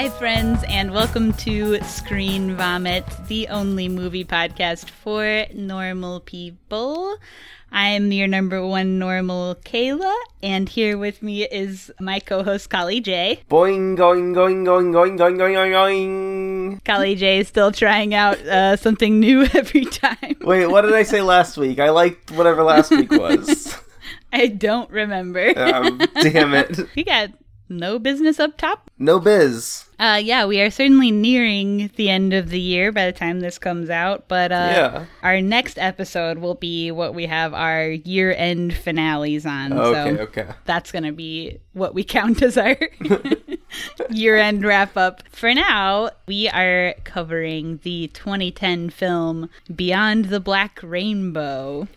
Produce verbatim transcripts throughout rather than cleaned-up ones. Hi, friends, and welcome to Screen Vomit, the only movie podcast for normal people. I'm your number one normal, Kayla, and here with me is my co-host, Kali J. Boing, going, going, going, going, going, going, going. Kali J is still trying out uh, something new every time. Wait, what did I say last week? I liked whatever last week was. I don't remember. Um, damn it. We got no business up top. No biz. Uh, yeah, we are certainly nearing the end of the year by the time this comes out. But uh, yeah. Our next episode will be what we have our year-end finales on. Okay, so okay. That's going to be what we count as our year-end wrap-up. For now, we are covering the twenty ten film Beyond the Black Rainbow.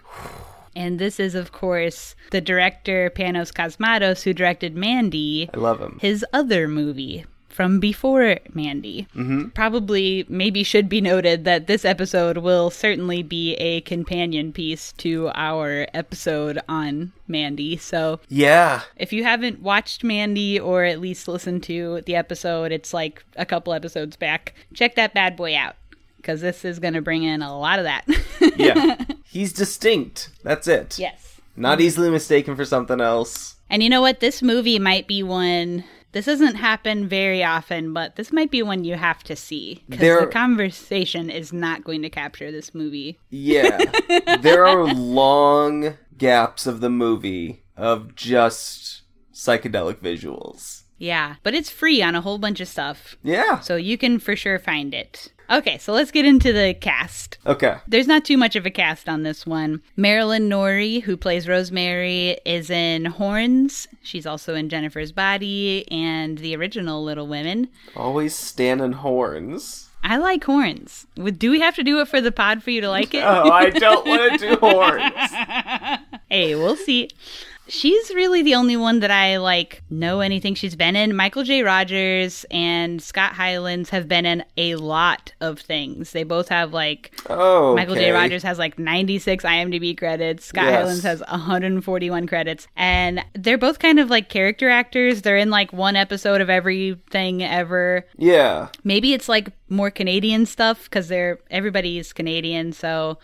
And this is, of course, the director, Panos Cosmatos, who directed Mandy. I love him. His other movie from before Mandy. Mm-hmm. Probably, maybe should be noted that this episode will certainly be a companion piece to our episode on Mandy. So yeah, if you haven't watched Mandy or at least listened to the episode, it's like a couple episodes back. Check that bad boy out, because this is going to bring in a lot of that. Yeah. He's distinct. That's it. Yes. Not easily mistaken for something else. And you know what? This movie might be one... This doesn't happen very often, but this might be one you have to see. Because the conversation is not going to capture this movie. Yeah. There are long gaps of the movie of just psychedelic visuals. Yeah. But it's free on a whole bunch of stuff. Yeah. So you can for sure find it. Okay, so let's get into the cast. Okay. There's not too much of a cast on this one. Marilyn Norrie, who plays Rosemary, is in Horns. She's also in Jennifer's Body and the original Little Women. Always standing Horns. I like Horns. Do we have to do it for the pod for you to like it? No, I don't want to do Horns. Hey, we'll see. She's really the only one that I, like, know anything she's been in. Michael J. Rogers and Scott Highlands have been in a lot of things. They both have, like, oh, okay. Michael J. Rogers has, like, ninety-six IMDb credits. Scott yes. Highlands has one hundred forty-one credits. And they're both kind of, like, character actors. They're in, like, one episode of everything ever. Yeah. Maybe it's, like, more Canadian stuff because they're everybody's Canadian, so...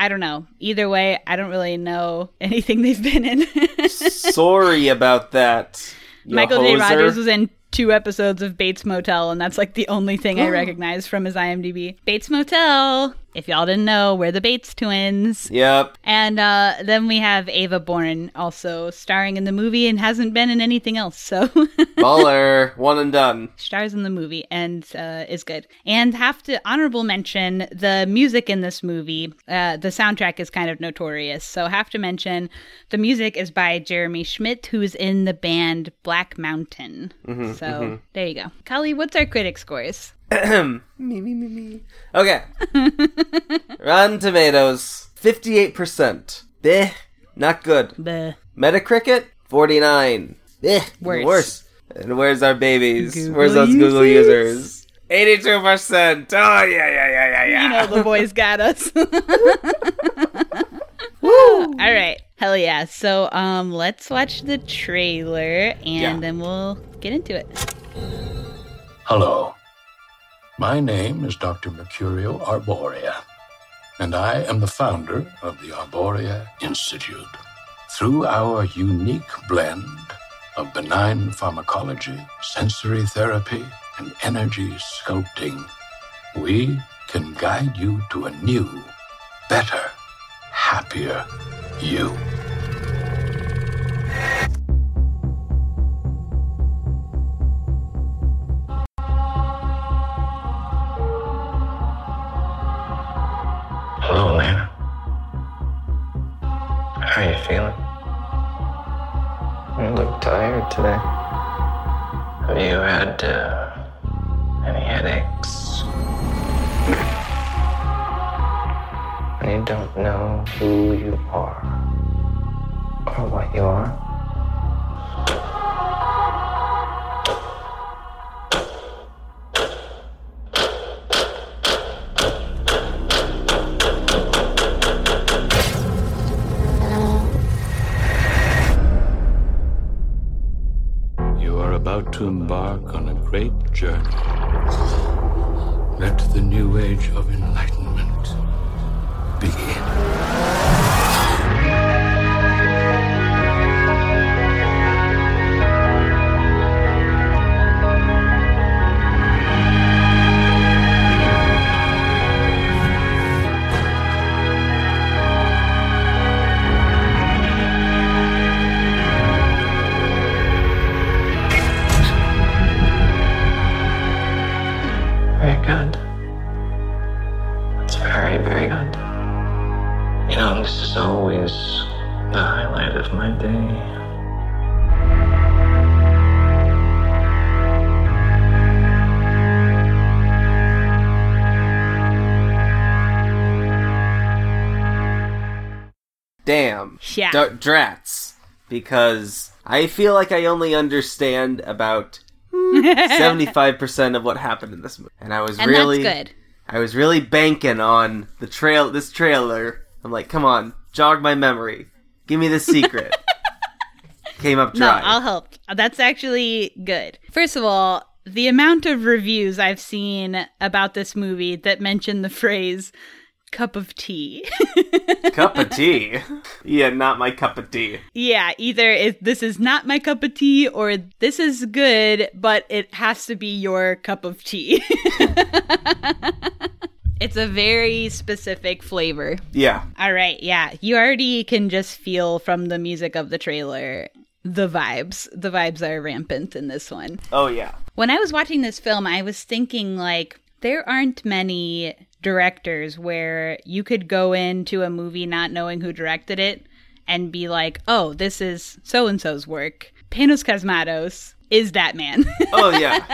I don't know. Either way, I don't really know anything they've been in. Sorry about that. Michael J. Rogers was in two episodes of Bates Motel, and that's like the only thing I recognize from his IMDb. Bates Motel. If y'all didn't know, we're the Bates twins. Yep. And uh, then we have Ava Bourne also starring in the movie and hasn't been in anything else. So baller, one and done. Stars in the movie and uh, is good. And have to honorable mention the music in this movie. Uh, the soundtrack is kind of notorious, so have to mention the music is by Jeremy Schmidt, who's in the band Black Mountain. Mm-hmm, so mm-hmm. There you go. Kali, what's our critic scores? me, me, me, me. Okay. Rotten Tomatoes, fifty-eight percent. Bleh, not good. Bleh. Metacritic, forty-nine. Bleh, worse. worse. And where's our babies? Google where's those users? Google users? eighty-two percent. Oh, yeah, yeah, yeah, yeah, yeah. You know the boys got us. Woo! All right. Hell yeah. So um, let's watch the trailer, and yeah. then we'll get into it. Hello. My name is Doctor Mercurio Arboria, and I am the founder of the Arboria Institute. Through our unique blend of benign pharmacology, sensory therapy, and energy sculpting, we can guide you to a new, better, happier you. Hello, Elena. How are you feeling? You look tired today. Have you had uh, any headaches? And you don't know who you are or what you are? about to embark on a great journey. Let the new age of enlightenment begin. Damn. Yeah. D- drats. Because I feel like I only understand about seventy-five percent of what happened in this movie. And I was and really that's good. I was really banking on the trail this trailer. I'm like, come on, jog my memory. Give me the secret. Came up dry. No, I'll help. That's actually good. First of all, the amount of reviews I've seen about this movie that mention the phrase cup of tea. Cup of tea? Yeah, not my cup of tea. Yeah, either it, this is not my cup of tea or this is good, but it has to be your cup of tea. It's a very specific flavor. Yeah. All right, yeah. You already can just feel from the music of the trailer the vibes. The vibes are rampant in this one. Oh, yeah. When I was watching this film, I was thinking, like, there aren't many directors where you could go into a movie not knowing who directed it and be like, oh, this is so-and-so's work. Panos Cosmatos is that man. Oh, yeah.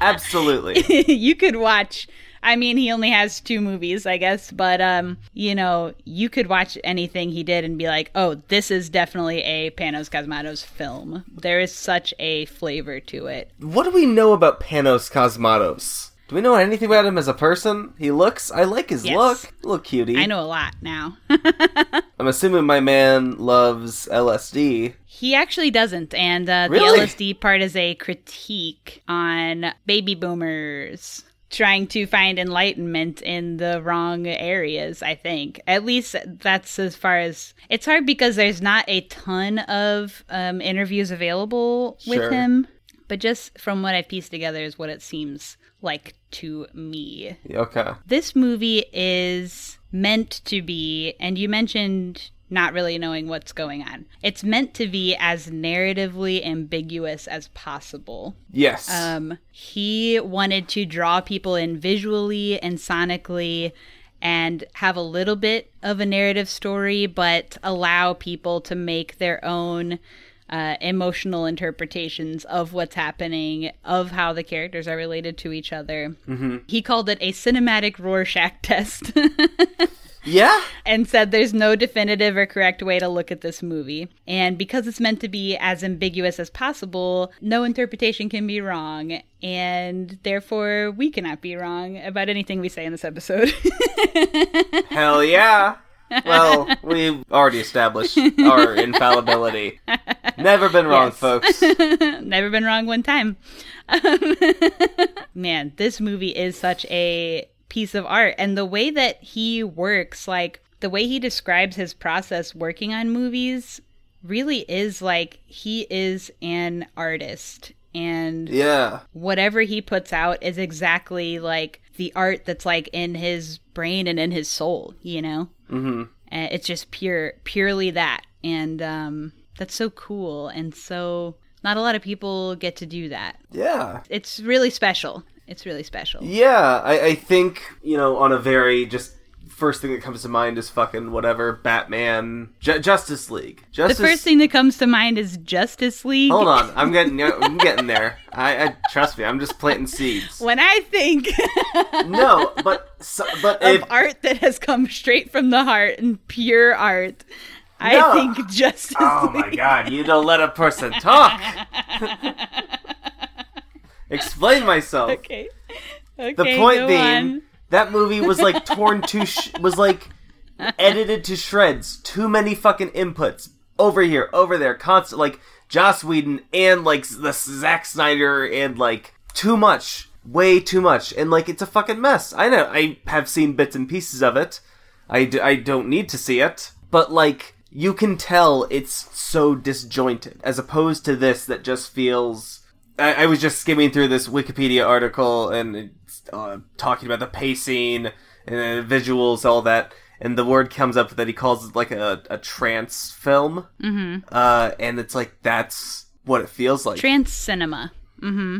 Absolutely. You could watch... I mean, he only has two movies, I guess, but, um, you know, you could watch anything he did and be like, oh, this is definitely a Panos Cosmatos film. There is such a flavor to it. What do we know about Panos Cosmatos? Do we know anything about him as a person? He looks, I like his yes. look. Little cutie. I know a lot now. I'm assuming my man loves L S D. He actually doesn't, and uh, really? The L S D part is a critique on baby boomers trying to find enlightenment in the wrong areas, I think. At least that's as far as... It's hard because there's not a ton of um, interviews available with sure. him, but just from what I've pieced together is what it seems like to me. Okay. This movie is meant to be, and you mentioned not really knowing what's going on. It's meant to be as narratively ambiguous as possible. Yes. Um, he wanted to draw people in visually and sonically and have a little bit of a narrative story, but allow people to make their own uh, emotional interpretations of what's happening, of how the characters are related to each other. Mm-hmm. He called it a cinematic Rorschach test. Yeah. And said there's no definitive or correct way to look at this movie. And because it's meant to be as ambiguous as possible, no interpretation can be wrong. And therefore, we cannot be wrong about anything we say in this episode. Hell yeah. Well, we've already established our infallibility. Never been wrong, yes. folks. Never been wrong one time. Um, man, this movie is such a... piece of art, and the way that he works, like the way he describes his process working on movies really is like he is an artist, and yeah, whatever he puts out is exactly like the art that's like in his brain and in his soul, you know. Mm-hmm. Uh, it's just pure purely that, and um that's so cool, and so not a lot of people get to do that. Yeah, it's really special. It's really special. Yeah, I, I think, you know, on a very just first thing that comes to mind is fucking whatever, Batman, Ju- Justice League. Justice... The first thing that comes to mind is Justice League. Hold on, I'm getting, I'm getting there. I, I trust me, I'm just planting seeds. When I think, no, but so, but of if... art that has come straight from the heart and pure art. No. I think Justice. Oh League. My God, you don't let a person talk. Explain myself. Okay. Okay. The point being, on. That movie was like torn to sh- was like edited to shreds. Too many fucking inputs. over here, over there, constant, like, Joss Whedon and, like, the Zack Snyder and, like, too much. Way too much. And, like, it's a fucking mess. I know. I have seen bits and pieces of it. I, d- I don't need to see it. But, like, you can tell it's so disjointed. As opposed to this that just feels... I, I was just skimming through this Wikipedia article and uh, talking about the pacing and the visuals, all that. And the word comes up that he calls it, like, a, a trance film. Mm-hmm. Uh, and it's like, that's what it feels like. Trance cinema. Mm-hmm.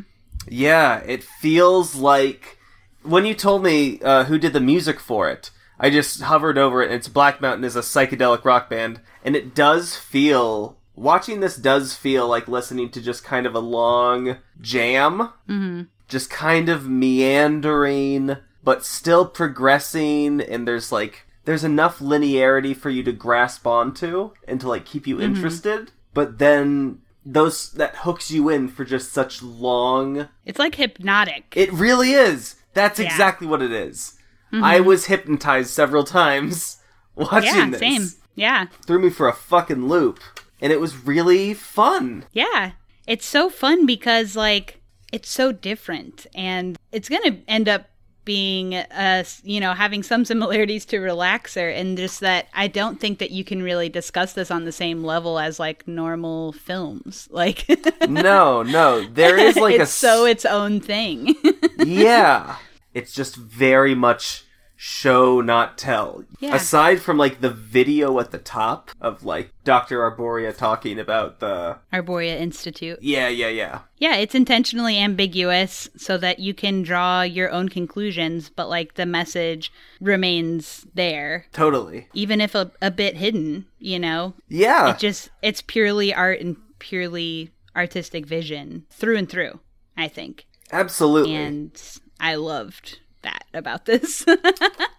Yeah, it feels like... When you told me uh, who did the music for it, I just hovered over it, and it's Black Mountain is a psychedelic rock band. And it does feel... Watching this does feel like listening to just kind of a long jam. Mm-hmm. Just kind of meandering, but still progressing, and there's, like... There's enough linearity for you to grasp onto and to, like, keep you interested. Mm-hmm. But then those that hooks you in for just such long... It's like hypnotic. It really is. That's yeah. exactly what it is. Mm-hmm. I was hypnotized several times watching yeah, this. Yeah, same. Yeah. Threw me for a fucking loop. And it was really fun. Yeah. It's so fun because, like, it's so different. And it's going to end up being, uh, you know, having some similarities to Relaxer, and just that I don't think that you can really discuss this on the same level as, like, normal films. Like, no, no, there is like it's a so its own thing. Yeah, it's just very much show not tell. Yeah. Aside from like the video at the top of like Doctor Arboria talking about the Arboria Institute. Yeah, yeah, yeah. Yeah, it's intentionally ambiguous so that you can draw your own conclusions, but, like, the message remains there. Totally. Even if a, a bit hidden, you know? Yeah. It just, it's purely art and purely artistic vision through and through, I think. Absolutely. And I loved that about this.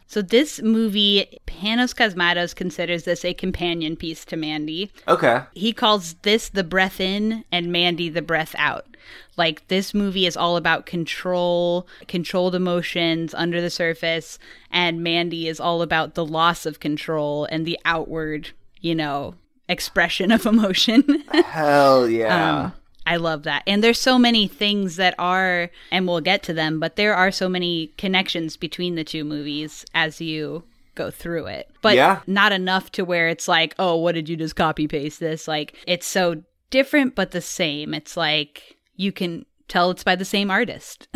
So this movie, Panos Cosmatos considers this a companion piece to Mandy. Okay. He calls this the breath in and Mandy the breath out. Like, this movie is all about control, controlled emotions under the surface, and Mandy is all about the loss of control and the outward, you know, expression of emotion. Hell yeah. Um, I love that. And there's so many things that are, and we'll get to them, but there are so many connections between the two movies as you go through it. But yeah. Not enough to where it's like, oh, what did you just copy paste this? Like, it's so different, but the same. It's like, you can tell it's by the same artist.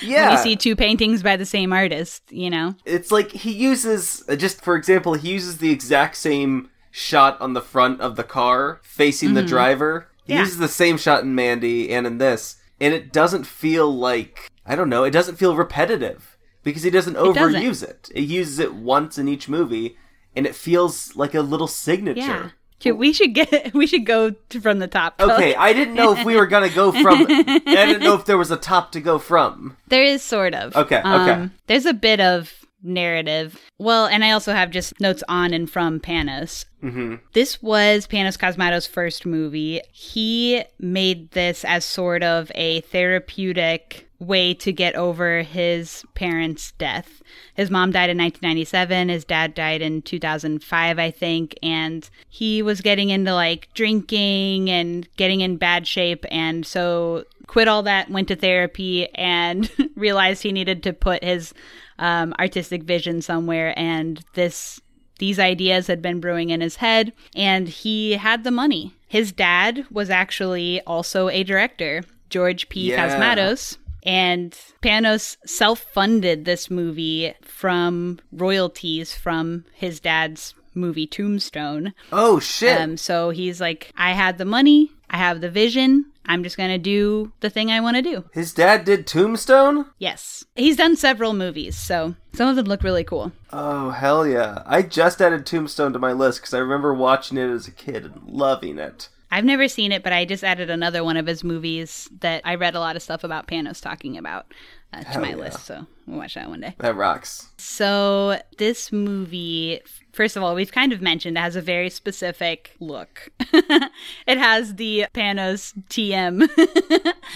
Yeah. When you see two paintings by the same artist, you know? It's like he uses, just for example, he uses the exact same shot on the front of the car facing mm-hmm. the driver. He yeah. uses the same shot in Mandy and in this, and it doesn't feel like, I don't know, it doesn't feel repetitive, because he doesn't overuse it. It. It uses it once in each movie, and it feels like a little signature. Yeah. Dude, we should get, we should go to, from the top. Okay, I didn't know if we were going to go from, I didn't know if there was a top to go from. There is, sort of. Okay, okay. Um, there's a bit of narrative. Well, and I also have just notes on and from Panos. Mm-hmm. This was Panos Cosmatos' first movie. He made this as sort of a therapeutic way to get over his parents' death. His mom died in nineteen ninety-seven. His dad died in two thousand five, I think. And he was getting into, like, drinking and getting in bad shape. And so quit all that, went to therapy, and realized he needed to put his um, artistic vision somewhere. And this... These ideas had been brewing in his head, and he had the money. His dad was actually also a director, George P. Yeah. Cosmatos, and Panos self-funded this movie from royalties from his dad's movie Tombstone. Oh, shit. Um, so he's like, I had the money, I have the vision, I'm just going to do the thing I want to do. His dad did Tombstone? Yes. He's done several movies, so some of them look really cool. Oh, hell yeah. I just added Tombstone to my list because I remember watching it as a kid and loving it. I've never seen it, but I just added another one of his movies that I read a lot of stuff about Panos talking about uh, to hell my yeah. list, so we'll watch that one day. That rocks. So this movie... First of all, we've kind of mentioned it has a very specific look. It has the Panos T M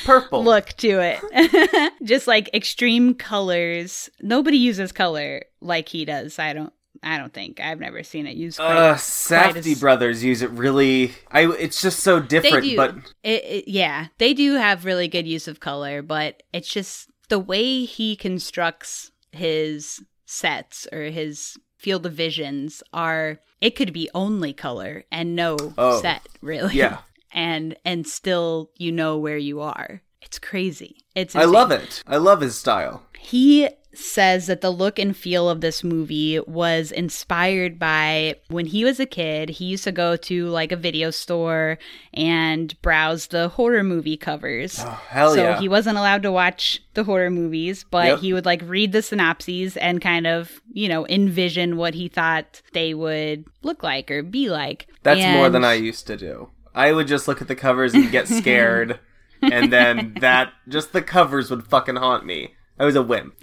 purple look to it. Just like extreme colors. Nobody uses color like he does, I don't I don't think. I've never seen it used. Quite, uh, Safdie as... brothers use it really. I. It's just so different. They do. But it, it, yeah, they do have really good use of color, but it's just the way he constructs his sets or his field of visions are. It could be only color and no oh, set really. Yeah, and and still you know where you are. It's crazy. It's. Insane. I love it. I love his style. He. Says that the look and feel of this movie was inspired by when he was a kid. He used to go to like a video store and browse the horror movie covers. Oh, hell so yeah. He wasn't allowed to watch the horror movies, but yep. He would like read the synopses and kind of, you know, envision what he thought they would look like or be like. That's and... more than I used to do. I would just look at the covers and get scared. And then that just the covers would fucking haunt me. I was a wimp.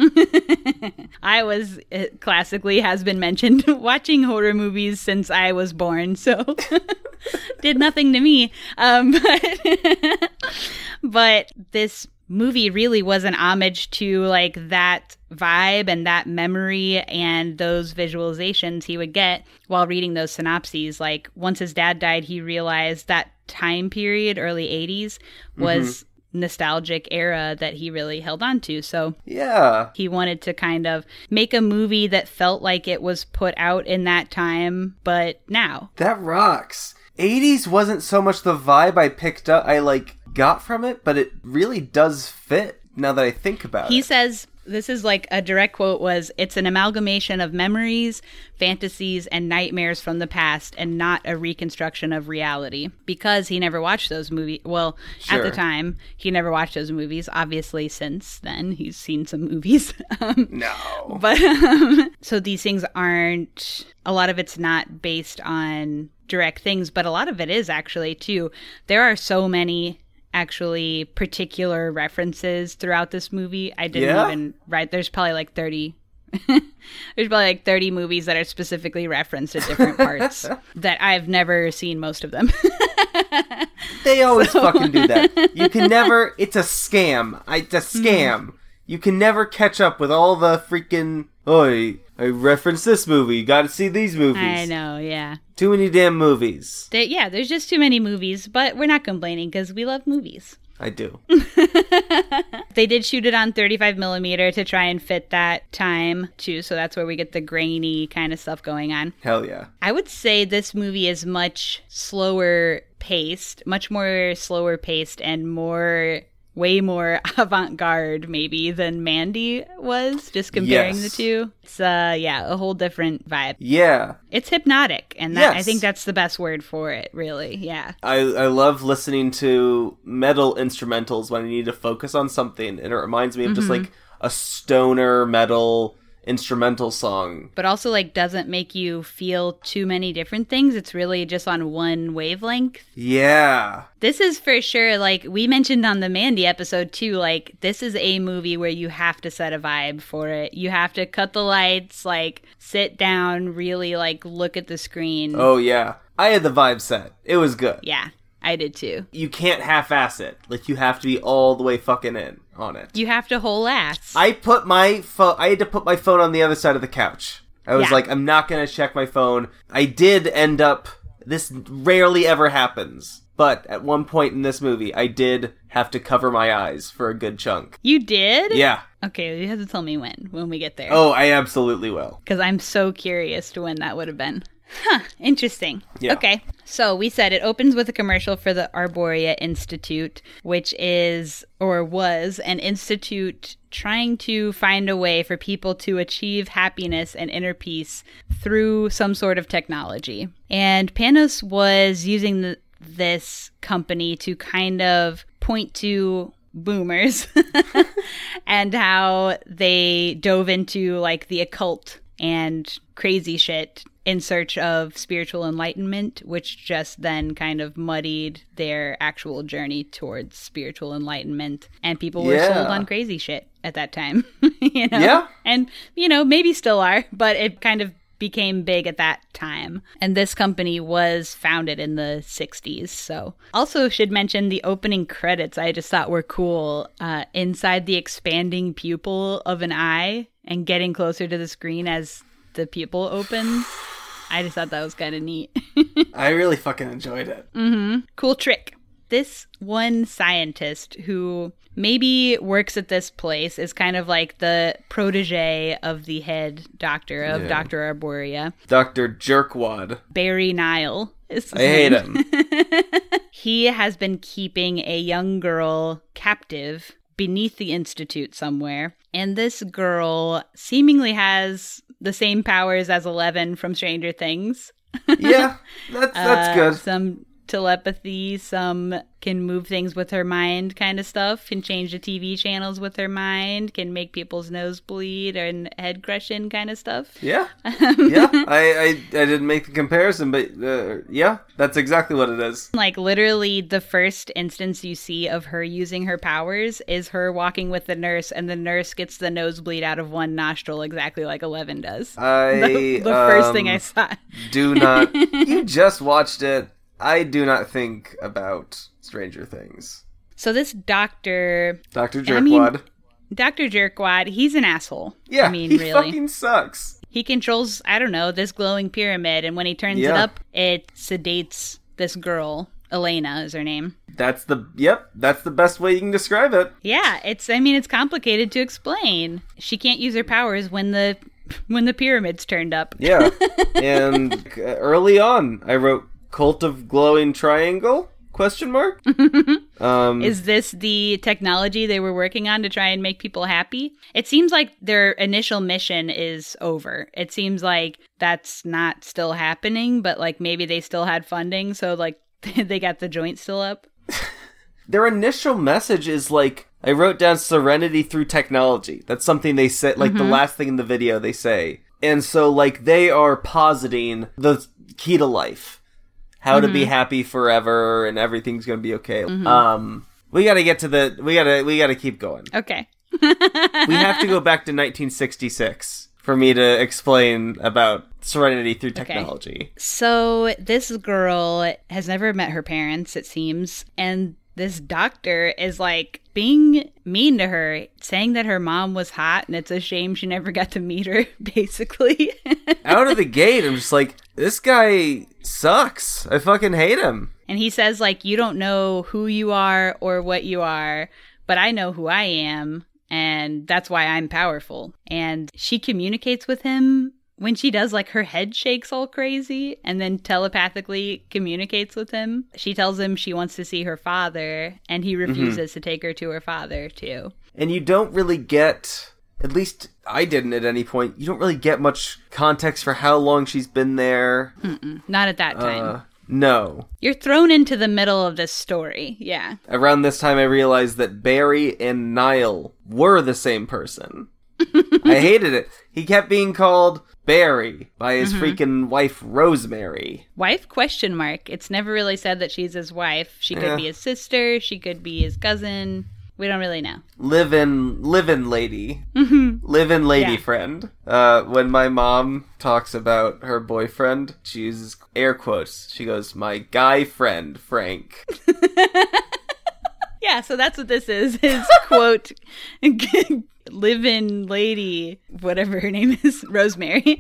I was, it classically has been mentioned, watching horror movies since I was born, so did nothing to me. Um, but, but this movie really was an homage to like that vibe and that memory and those visualizations he would get while reading those synopses. Like once his dad died, he realized that time period, early eighties, was... Mm-hmm. nostalgic era that he really held on to. So yeah, he wanted to kind of make a movie that felt like it was put out in that time, but now. That rocks. eighties wasn't so much the vibe I picked up, I like got from it, but it really does fit now that I think about he it. He says, this is like a direct quote was, it's an amalgamation of memories, fantasies, and nightmares from the past and not a reconstruction of reality. Because he never watched those movies. Well, sure. At the time, he never watched those movies. Obviously, since then, he's seen some movies. um, no. But um, so these things aren't, a lot of it's not based on direct things, but a lot of it is actually, too. There are so many actually particular references throughout this movie. I didn't yeah. even write. There's probably like thirty. There's probably like thirty movies that are specifically referenced at different parts that I've never seen most of them. They always so. fucking do that. You can never. It's a scam. It's a scam. Mm. You can never catch up with all the freaking. Oi. I referenced this movie. You got to see these movies. I know, yeah. Too many damn movies. There, yeah, there's just too many movies, but we're not complaining because we love movies. I do. They did shoot it on thirty-five millimeter to try and fit that time, too, so that's where we get the grainy kind of stuff going on. Hell yeah. I would say this movie is much slower paced, much more slower paced and more... way more avant-garde maybe than Mandy was, just comparing yes. the two. It's uh yeah, a whole different vibe. Yeah. It's hypnotic and that yes. I think that's the best word for it, really. Yeah. I, I love listening to metal instrumentals when I need to focus on something and it reminds me of mm-hmm. just like a stoner metal instrumental song. But also like doesn't make you feel too many different things. It's really just on one wavelength. Yeah. This is for sure, like we mentioned on the Mandy episode too, like this is a movie where you have to set a vibe for it. You have to cut the lights, like sit down, really like look at the screen. Oh yeah. I had the vibe set. It was good. Yeah. I did too. You can't half-ass it. Like, you have to be all the way fucking in on it. You have to whole ass. I put my phone... Fo- I had to put my phone on the other side of the couch. I was yeah. like, I'm not gonna check my phone. I did end up... This rarely ever happens. But at one point in this movie, I did have to cover my eyes for a good chunk. You did? Yeah. Okay, you have to tell me when. When we get there. Oh, I absolutely will. Because I'm so curious to when that would have been. Huh, interesting. Yeah. Okay, so we said it opens with a commercial for the Arboria Institute, which is, or was, an institute trying to find a way for people to achieve happiness and inner peace through some sort of technology. And Panos was using the, this company to kind of point to... boomers and how they dove into like the occult and crazy shit in search of spiritual enlightenment, which just then kind of muddied their actual journey towards spiritual enlightenment. And people were yeah. sold on crazy shit at that time, you know? Yeah. And, you know, maybe still are, but it kind of became big at that time. And this company was founded in the sixties. So also should mention the opening credits I just thought were cool. Uh, inside the expanding pupil of an eye and getting closer to the screen as the people open. I just thought that was kind of neat. I really fucking enjoyed it. Mm-hmm. Cool trick. This one scientist who maybe works at this place is kind of like the protege of the head doctor of yeah. Doctor Arboria. Doctor Jerkwad. Barry Nile. Is I hate name. him. He has been keeping a young girl captive beneath the Institute somewhere. And this girl seemingly has the same powers as Eleven from Stranger Things. Yeah, that's that's uh, good. Some telepathy, some can move things with her mind kind of stuff, can change the T V channels with her mind, can make people's nose bleed and head crush in kind of stuff. Yeah. yeah. I, I, I didn't make the comparison, but uh, yeah, that's exactly what it is. Like literally the first instance you see of her using her powers is her walking with the nurse, and the nurse gets the nosebleed out of one nostril exactly like Eleven does. I, the the um, first thing I saw. Do not. You just watched it. I do not think about Stranger Things. So this doctor... Doctor Jerkwad. I mean, Doctor Jerkwad, he's an asshole. Yeah, I mean, he really. fucking sucks. He controls, I don't know, this glowing pyramid, and when he turns yeah. it up, it sedates this girl. Elena is her name. That's the, yep, that's the best way you can describe it. Yeah, it's, I mean, it's complicated to explain. She can't use her powers when the, when the pyramid's turned up. Yeah, and early on, I wrote... Cult of Glowing Triangle? Question mark? um, Is this the technology they were working on to try and make people happy? It seems like their initial mission is over. It seems like that's not still happening, but like maybe they still had funding, so like they got the joint still up. Their initial message is like, I wrote down serenity through technology. That's something they said, like mm-hmm. the last thing in the video they say. And so like they are positing the key to life. How mm-hmm. to be happy forever and everything's gonna be okay. Mm-hmm. Um, we gotta get to the we gotta we gotta keep going. Okay. We have to go back to nineteen sixty-six for me to explain about serenity through technology. Okay. So this girl has never met her parents, it seems, and this doctor is like being mean to her, saying that her mom was hot and it's a shame she never got to meet her, basically. Out of the gate, I'm just like, this guy sucks. I fucking hate him. And he says, like, you don't know who you are or what you are, but I know who I am, and that's why I'm powerful. And she communicates with him when she does, like, her head shakes all crazy and then telepathically communicates with him. She tells him she wants to see her father, and he refuses mm-hmm. to take her to her father, too. And you don't really get, at least I didn't at any point, you don't really get much context for how long she's been there. Mm-mm, not at that time. Uh, no. You're thrown into the middle of this story, yeah. Around this time, I realized that Barry and Niall were the same person. I hated it. He kept being called Barry by his mm-hmm. freaking wife Rosemary. Wife question mark. It's never really said that she's his wife. She could yeah. be his sister. She could be his cousin. We don't really know. Live-in, live-in lady. Mm-hmm. Live-in lady yeah. friend. Uh, when my mom talks about her boyfriend, she uses air quotes. She goes, my guy friend, Frank. Yeah, so that's what this is. His quote... live-in lady, whatever her name is, Rosemary.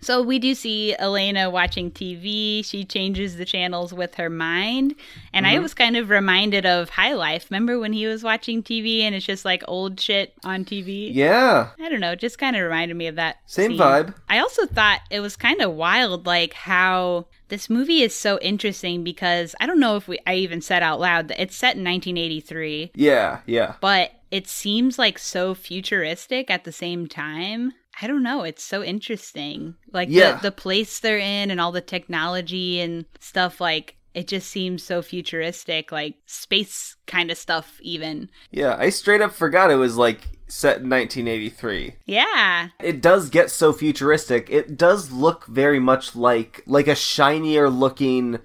So we do see Elena watching T V. She changes the channels with her mind. And mm-hmm. I was kind of reminded of High Life. Remember when he was watching T V and it's just like old shit on T V? Yeah. I don't know. It just kind of reminded me of that Same scene. Vibe. I also thought it was kind of wild, like how this movie is so interesting because I don't know if we I even said out loud that it's set in nineteen eighty-three. Yeah, yeah. But it seems like so futuristic at the same time. I don't know. It's so interesting. Like yeah. the, the place they're in and all the technology and stuff, like it just seems so futuristic, like space kind of stuff even. Yeah, I straight up forgot it was like set in nineteen eighty-three. Yeah. It does get so futuristic. It does look very much like like a shinier looking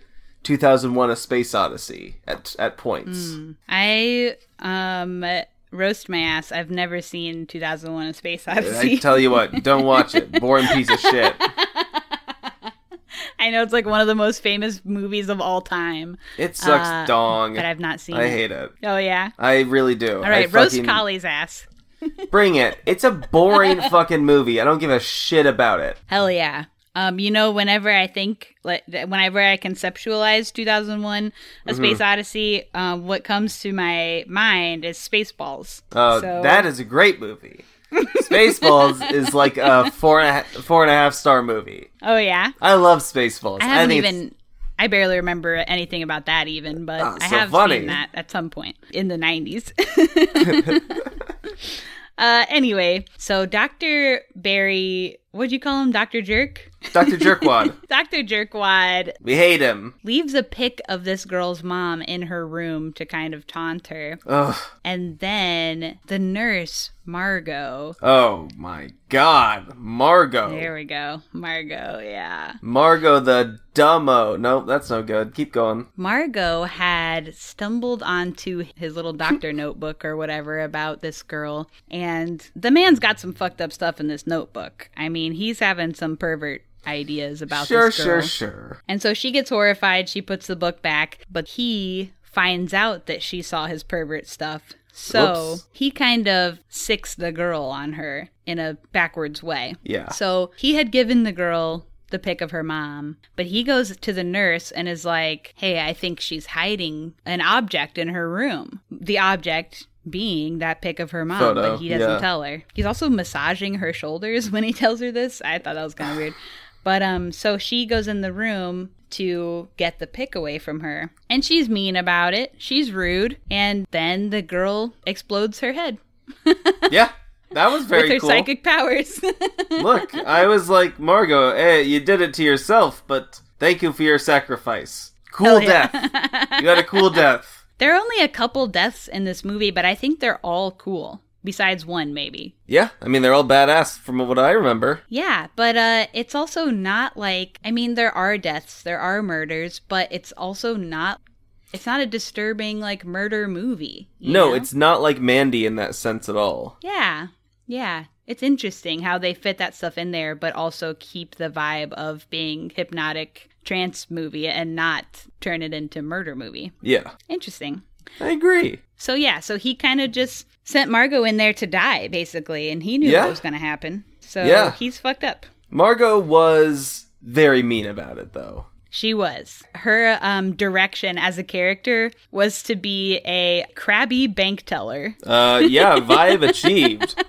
two thousand one A Space Odyssey at at points. Mm. I um roast my ass. I've never seen two thousand one A Space Odyssey. I tell you what, don't watch it. Boring piece of shit. I know it's like one of the most famous movies of all time. It sucks uh, dong. But I've not seen I it. I hate it. Oh, yeah? I really do. All right, I roast fucking... Collie's ass. Bring it. It's a boring fucking movie. I don't give a shit about it. Hell yeah. Um, you know, whenever I think, like, whenever I conceptualize two thousand one, A Space mm-hmm. Odyssey, um, what comes to my mind is Spaceballs. Oh, so. That is a great movie. Spaceballs is like a four and a half, four and a half star movie. Oh, yeah? I love Spaceballs. I haven't I even... I barely remember anything about that even, but oh, so I have funny. Seen that at some point in the nineties. uh, anyway, so Doctor Barry... What'd you call him? Doctor Jerk? Doctor Jerkwad. Doctor Jerkwad. We hate him. Leaves a pic of this girl's mom in her room to kind of taunt her. Ugh. And then the nurse, Margo. Oh my God. Margo. There we go. Margo, yeah. Margo the dumbo. No, that's no good. Keep going. Margo had stumbled onto his little doctor notebook or whatever about this girl. And the man's got some fucked up stuff in this notebook. I mean, he's having some pervert ideas about sure, this girl. Sure, sure, sure. And so she gets horrified. She puts the book back, but he finds out that she saw his pervert stuff. So Oops. He kind of sicks the girl on her in a backwards way. Yeah. So he had given the girl the pic of her mom, but he goes to the nurse and is like, hey, I think she's hiding an object in her room. The object... being that pic of her mom, Photo, but he doesn't yeah. tell her. He's also massaging her shoulders when he tells her this. I thought that was kind of weird. But um, so she goes in the room to get the pic away from her. And she's mean about it. She's rude. And then the girl explodes her head. Yeah, that was very cool. With her cool. psychic powers. Look, I was like, Margo, hey, you did it to yourself, but thank you for your sacrifice. Cool yeah. death. You had a cool death. There are only a couple deaths in this movie, but I think they're all cool. Besides one, maybe. Yeah, I mean, they're all badass from what I remember. Yeah, but uh, it's also not like... I mean, there are deaths, there are murders, but it's also not... It's not a disturbing, like, murder movie. No, know? It's not like Mandy in that sense at all. Yeah, yeah. It's interesting how they fit that stuff in there, but also keep the vibe of being hypnotic... trance movie and not turn it into murder movie. Yeah. Interesting. I agree. So yeah, so he kind of just sent Margo in there to die, basically, and he knew yeah. what was going to happen. So yeah. he's fucked up. Margo was very mean about it, though. She was. Her um, direction as a character was to be a crabby bank teller. Uh, yeah, vibe achieved.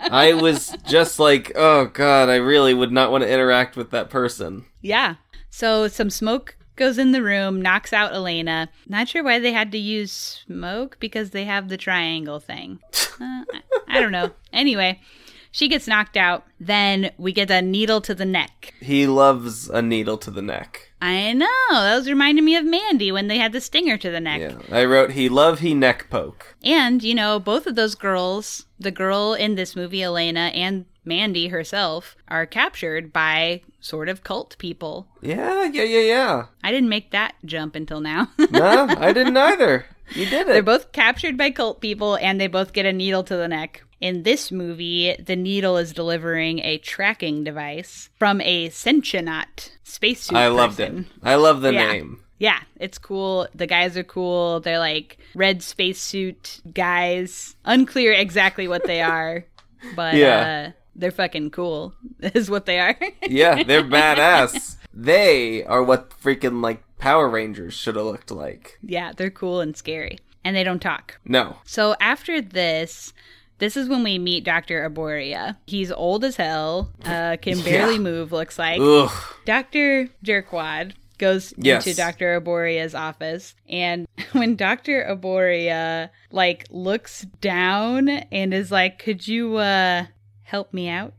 I was just like, oh God, I really would not want to interact with that person. Yeah. So some smoke goes in the room, knocks out Elena. Not sure why they had to use smoke, because they have the triangle thing. Uh, I don't know. Anyway, she gets knocked out. Then we get a needle to the neck. He loves a needle to the neck. I know. That was reminding me of Mandy when they had the stinger to the neck. Yeah, I wrote, he love, he neck poke. And, you know, both of those girls, the girl in this movie, Elena, and Mandy herself, are captured by sort of cult people. Yeah, yeah, yeah, yeah. I didn't make that jump until now. No, I didn't either. You did it. They're both captured by cult people, and they both get a needle to the neck. In this movie, the needle is delivering a tracking device from a Sentionaut spacesuit. I loved person. it. I love the yeah. name. Yeah, it's cool. The guys are cool. They're like red spacesuit guys. Unclear exactly what they are, but yeah. uh, they're fucking cool is what they are. Yeah, they're badass. They are what freaking like Power Rangers should have looked like. Yeah, they're cool and scary. And they don't talk. No. So after this... This is when we meet Doctor Arboria. He's old as hell, uh, can barely yeah. move, looks like. Ugh. Doctor Jerkwad goes yes. into Doctor Arboria's office, and when Doctor Arboria, like, looks down and is like, could you uh, help me out?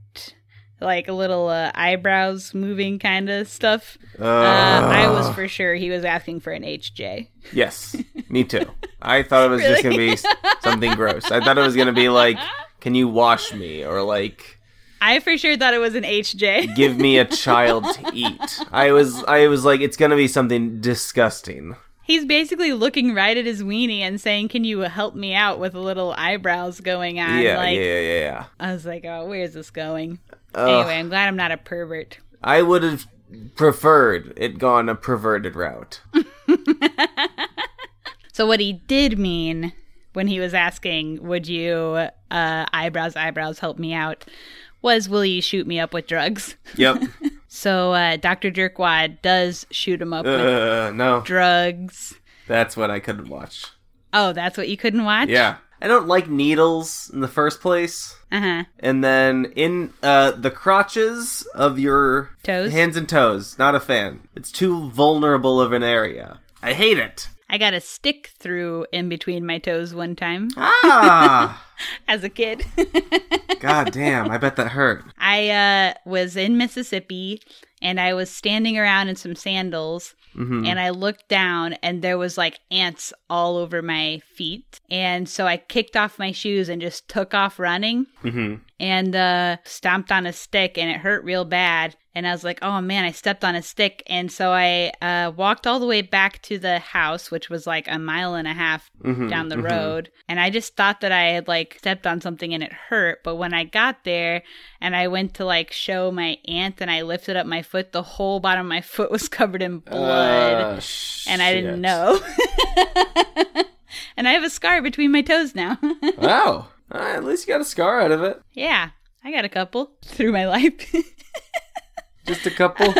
Like, a little uh, eyebrows moving kind of stuff. Uh, uh, I was for sure he was asking for an H J. Yes, me too. I thought it was really? just going to be something gross. I thought it was going to be like, can you wash me? Or like... I for sure thought it was an H J. Give me a child to eat. I was, I was like, it's going to be something disgusting. He's basically looking right at his weenie and saying, can you help me out, with little eyebrows going on? Yeah, like, yeah, yeah, yeah. I was like, oh, where's this going? Ugh. Anyway, I'm glad I'm not a pervert. I would have preferred it gone a perverted route. So what he did mean when he was asking, would you, uh, eyebrows, eyebrows, help me out, was, will you shoot me up with drugs? Yep. So uh, Doctor Jerkwad does shoot him up uh, with no. drugs. That's what I couldn't watch. Oh, that's what you couldn't watch? Yeah. I don't like needles in the first place. Uh-huh. And then in uh, the crotches of your toes? Hands and toes. Not a fan. It's too vulnerable of an area. I hate it. I got a stick through in between my toes one time. Ah! As a kid. God damn, I bet that hurt. I uh, was in Mississippi, and I was standing around in some sandals, mm-hmm. and I looked down, and there was, like, ants all over my feet. And so I kicked off my shoes and just took off running, mm-hmm. and uh, stomped on a stick, and it hurt real bad. And I was like, oh, man, I stepped on a stick. And so I uh, walked all the way back to the house, which was like a mile and a half mm-hmm, down the mm-hmm. road. And I just thought that I had like stepped on something and it hurt. But when I got there and I went to like show my aunt and I lifted up my foot, the whole bottom of my foot was covered in blood. Uh, and I didn't shit. know. And I have a scar between my toes now. Wow. Uh, at least you got a scar out of it. Yeah. I got a couple through my life. Just a couple?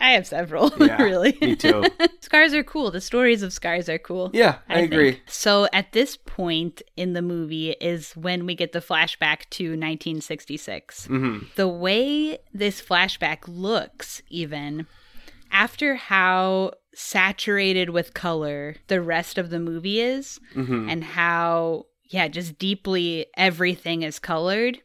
I have several, yeah, really. Me too. Scars are cool. The stories of scars are cool. Yeah, I, I agree. So at this point in the movie is when we get the flashback to nineteen sixty-six. Mm-hmm. The way this flashback looks, even, after how saturated with color the rest of the movie is, mm-hmm. and how, yeah, just deeply everything is colored.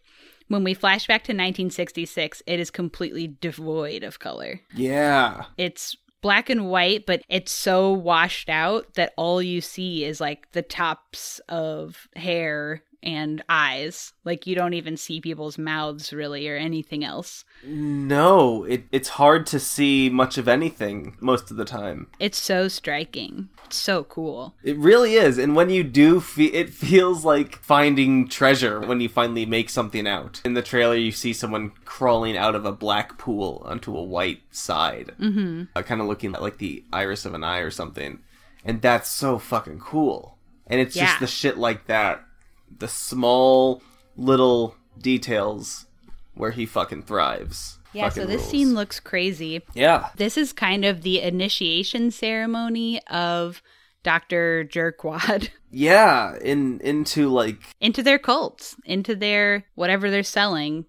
When we flash back to nineteen sixty-six, it is completely devoid of color. Yeah. It's black and white, but it's so washed out that all you see is like the tops of hair and eyes. Like you don't even see people's mouths really or anything else. No, it, it's hard to see much of anything most of the time. It's so striking. It's so cool. It really is. And when you do, fe- it feels like finding treasure when you finally make something out. In the trailer, you see someone crawling out of a black pool onto a white side. Mm-hmm. Uh, kind of looking at like the iris of an eye or something. And that's so fucking cool. And it's yeah. just the shit like that. The small little details where he fucking thrives. Yeah, so this rules. Scene looks crazy. Yeah. This is kind of the initiation ceremony of Doctor Jerkwad. Yeah, in into like... into their cults, into their whatever they're selling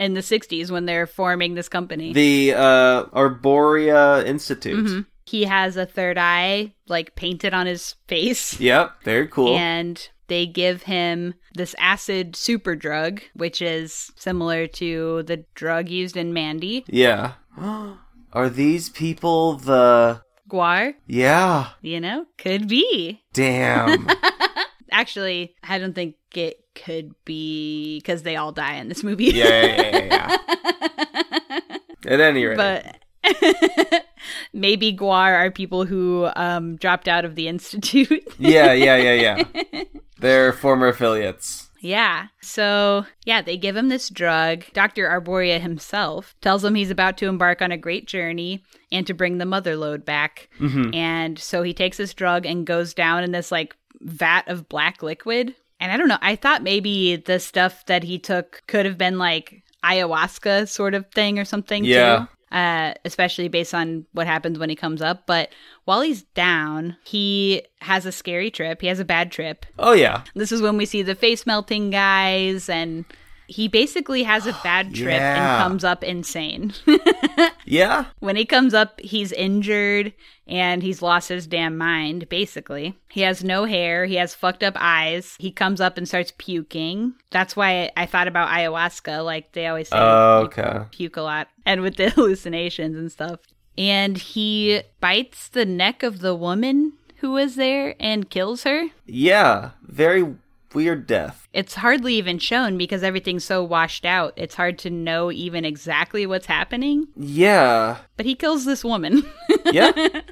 in the sixties when they're forming this company. The uh, Arboria Institute. Mm-hmm. He has a third eye, like, painted on his face. Yep, very cool. And... they give him this acid super drug, which is similar to the drug used in Mandy. Yeah. Are these people the... Guar? Yeah. You know, could be. Damn. Actually, I don't think it could be because they all die in this movie. yeah, yeah, yeah, yeah. At any rate. But... maybe Guar are people who um, dropped out of the Institute. yeah, yeah, yeah, yeah. They're former affiliates. Yeah. So, yeah, they give him this drug. Doctor Arboria himself tells him he's about to embark on a great journey and to bring the mother lode back. Mm-hmm. And so he takes this drug and goes down in this, like, vat of black liquid. And I don't know. I thought maybe the stuff that he took could have been, like, ayahuasca sort of thing or something, yeah. too. Uh, especially based on what happens when he comes up. But while he's down, he has a scary trip. He has a bad trip. Oh, yeah. This is when we see the face melting guys, and he basically has a bad trip yeah. and comes up insane. yeah. When he comes up, he's injured, and he's lost his damn mind, basically. He has no hair. He has fucked up eyes. He comes up and starts puking. That's why I thought about ayahuasca. Like, they always say oh, okay. puke a lot. And with the hallucinations and stuff. And he bites the neck of the woman who is there and kills her. Yeah, very weird death. It's hardly even shown because everything's so washed out. It's hard to know even exactly what's happening. Yeah. But he kills this woman. yeah, that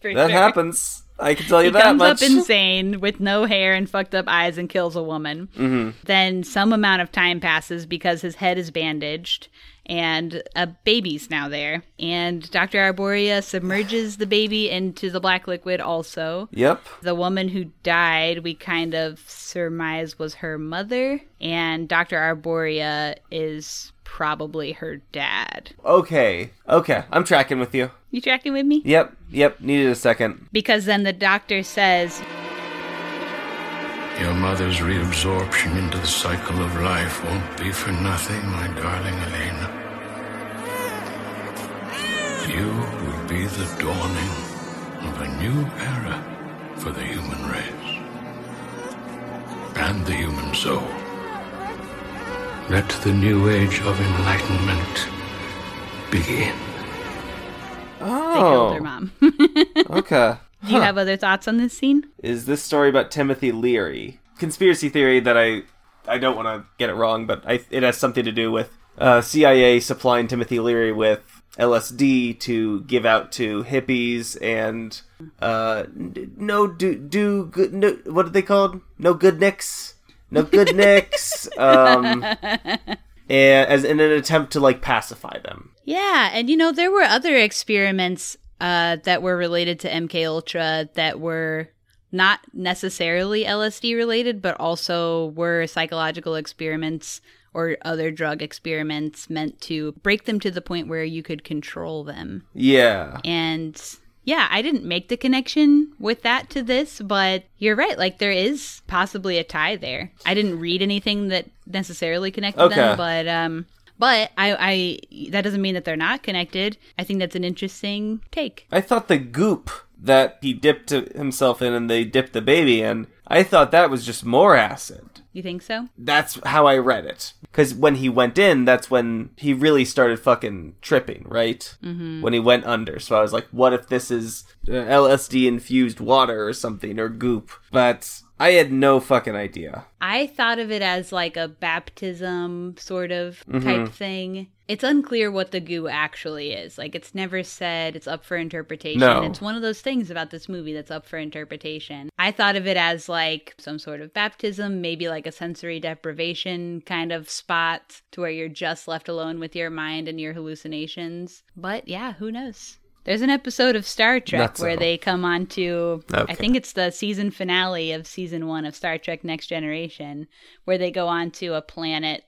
sure. happens. I can tell you he that much. He comes up insane with no hair and fucked up eyes and kills a woman. Mm-hmm. Then some amount of time passes because his head is bandaged. and a baby's now there. And Doctor Arboria submerges the baby into the black liquid also. Yep. The woman who died, we kind of surmise was her mother, and Doctor Arboria is probably her dad. Okay. Okay. I'm tracking with you. You tracking with me? Yep. Yep. Needed a second. Because then the doctor says, your mother's reabsorption into the cycle of life won't be for nothing, my darling Elena. You will be the dawning of a new era for the human race and the human soul. Let the new age of enlightenment begin. Oh. They killed their mom. Okay. Do you huh. have other thoughts on this scene? Is this story about Timothy Leary? Conspiracy theory that I I don't want to get it wrong, but I, it has something to do with uh, C I A supplying Timothy Leary with L S D to give out to hippies and uh, no do do good no, what are they called? No good nicks, no good nicks. Um, and as in an attempt to like pacify them. Yeah, and you know there were other experiments Uh, that were related to M K Ultra that were not necessarily L S D related, but also were psychological experiments or other drug experiments meant to break them to the point where you could control them. Yeah. And yeah, I didn't make the connection with that to this, but you're right. Like there is possibly a tie there. I didn't read anything that necessarily connected okay. them, but um. But I, I, that doesn't mean that they're not connected. I think that's an interesting take. I thought the goop that he dipped himself in and they dipped the baby in, I thought that was just more acid. You think so? That's how I read it. Because when he went in, that's when he really started fucking tripping, right? Mm-hmm. When he went under. So I was like, what if this is L S D-infused water or something, or goop? But I had no fucking idea. I thought of it as like a baptism sort of mm-hmm. type thing. It's unclear what the goo actually is. Like, it's never said. It's up for interpretation. No. It's one of those things about this movie that's up for interpretation. I thought of it as like some sort of baptism, maybe like a sensory deprivation kind of spot to where you're just left alone with your mind and your hallucinations. But yeah, who knows? There's an episode of Star Trek so. where they come on to, okay. I think it's the season finale of season one of Star Trek Next Generation, where they go on to a planet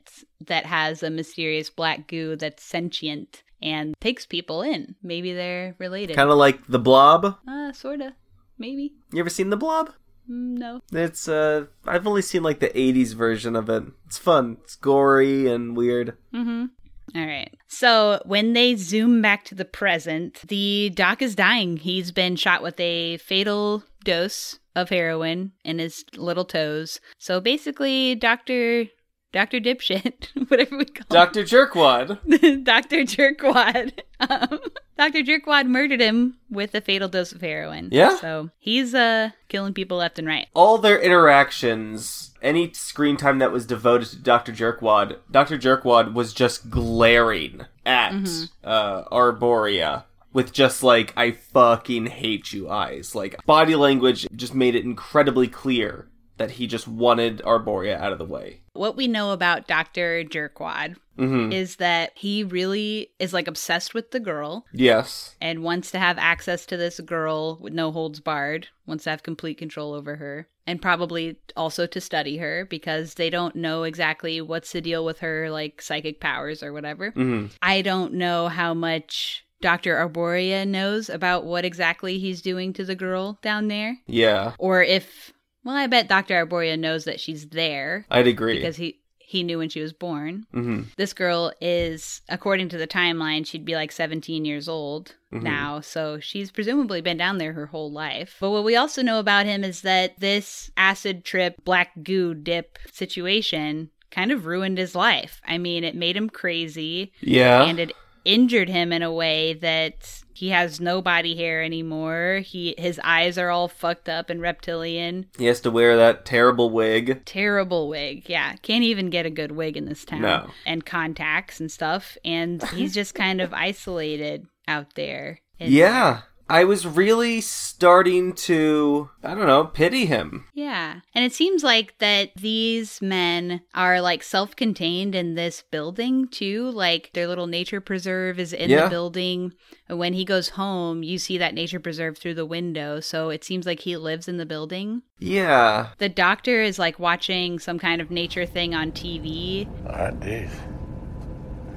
that has a mysterious black goo that's sentient and takes people in. Maybe they're related. Kind of like The Blob? Uh, sort of. Maybe. You ever seen The Blob? No. It's, uh, I've only seen like the eighties version of it. It's fun. It's gory and weird. Mm-hmm. All right. So when they zoom back to the present, the doc is dying. He's been shot with a fatal dose of heroin in his little toes. So basically, Doctor Doctor Dipshit, whatever we call Doctor him. Jerkwad. Doctor Jerkwad. Um, Doctor Jerkwad murdered him with a fatal dose of heroin. Yeah. So he's uh, killing people left and right. All their interactions, any screen time that was devoted to Doctor Jerkwad, Doctor Jerkwad was just glaring at mm-hmm. uh, Arboria with just like, I fucking hate you eyes. Like, body language just made it incredibly clear that he just wanted Arboria out of the way. What we know about Doctor Jerkwad mm-hmm. is that he really is like obsessed with the girl. Yes. And wants to have access to this girl with no holds barred, wants to have complete control over her, and probably also to study her because they don't know exactly what's the deal with her, like psychic powers or whatever. Mm-hmm. I don't know how much Doctor Arboria knows about what exactly he's doing to the girl down there. Yeah. Or if... Well, I bet Doctor Arboria knows that she's there. I'd agree. Because he, he knew when she was born. Mm-hmm. This girl is, according to the timeline, she'd be like seventeen years old mm-hmm. now. So she's presumably been down there her whole life. But what we also know about him is that this acid trip, black goo dip situation kind of ruined his life. I mean, it made him crazy. Yeah. And it injured him in a way that he has no body hair anymore. He his eyes are all fucked up and reptilian. He has to wear that terrible wig. Terrible wig, yeah. Can't even get a good wig in this town. No. And contacts and stuff. And he's just kind of isolated out there. And yeah. I was really starting to, I don't know, pity him. Yeah. And it seems like that these men are like self-contained in this building too. Like their little nature preserve is in yeah. the building. And when he goes home, you see that nature preserve through the window. So it seems like he lives in the building. Yeah. The doctor is like watching some kind of nature thing on T V. Like these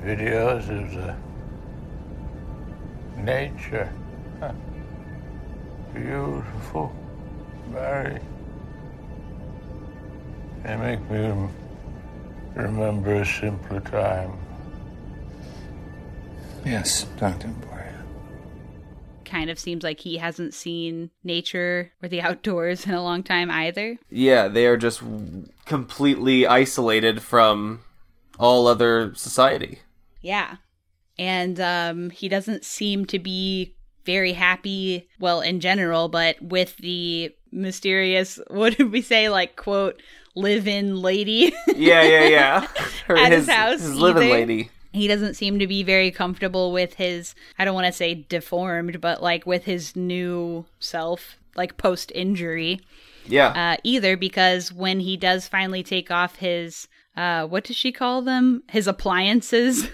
videos of the nature. Beautiful, very. They make me remember a simpler time. Yes, Doctor Boyer. Kind of seems like he hasn't seen nature or the outdoors in a long time either. Yeah, they are just completely isolated from all other society. Yeah. And um, he doesn't seem to be very happy, well, in general, but with the mysterious, what did we say, like, quote, live-in lady? Yeah, yeah, yeah. Her, At his, his house. His live-in lady. He doesn't seem to be very comfortable with his, I don't want to say deformed, but, like, with his new self, like, post-injury. Yeah. Uh, either, because when he does finally take off his, uh, what does she call them? His appliances.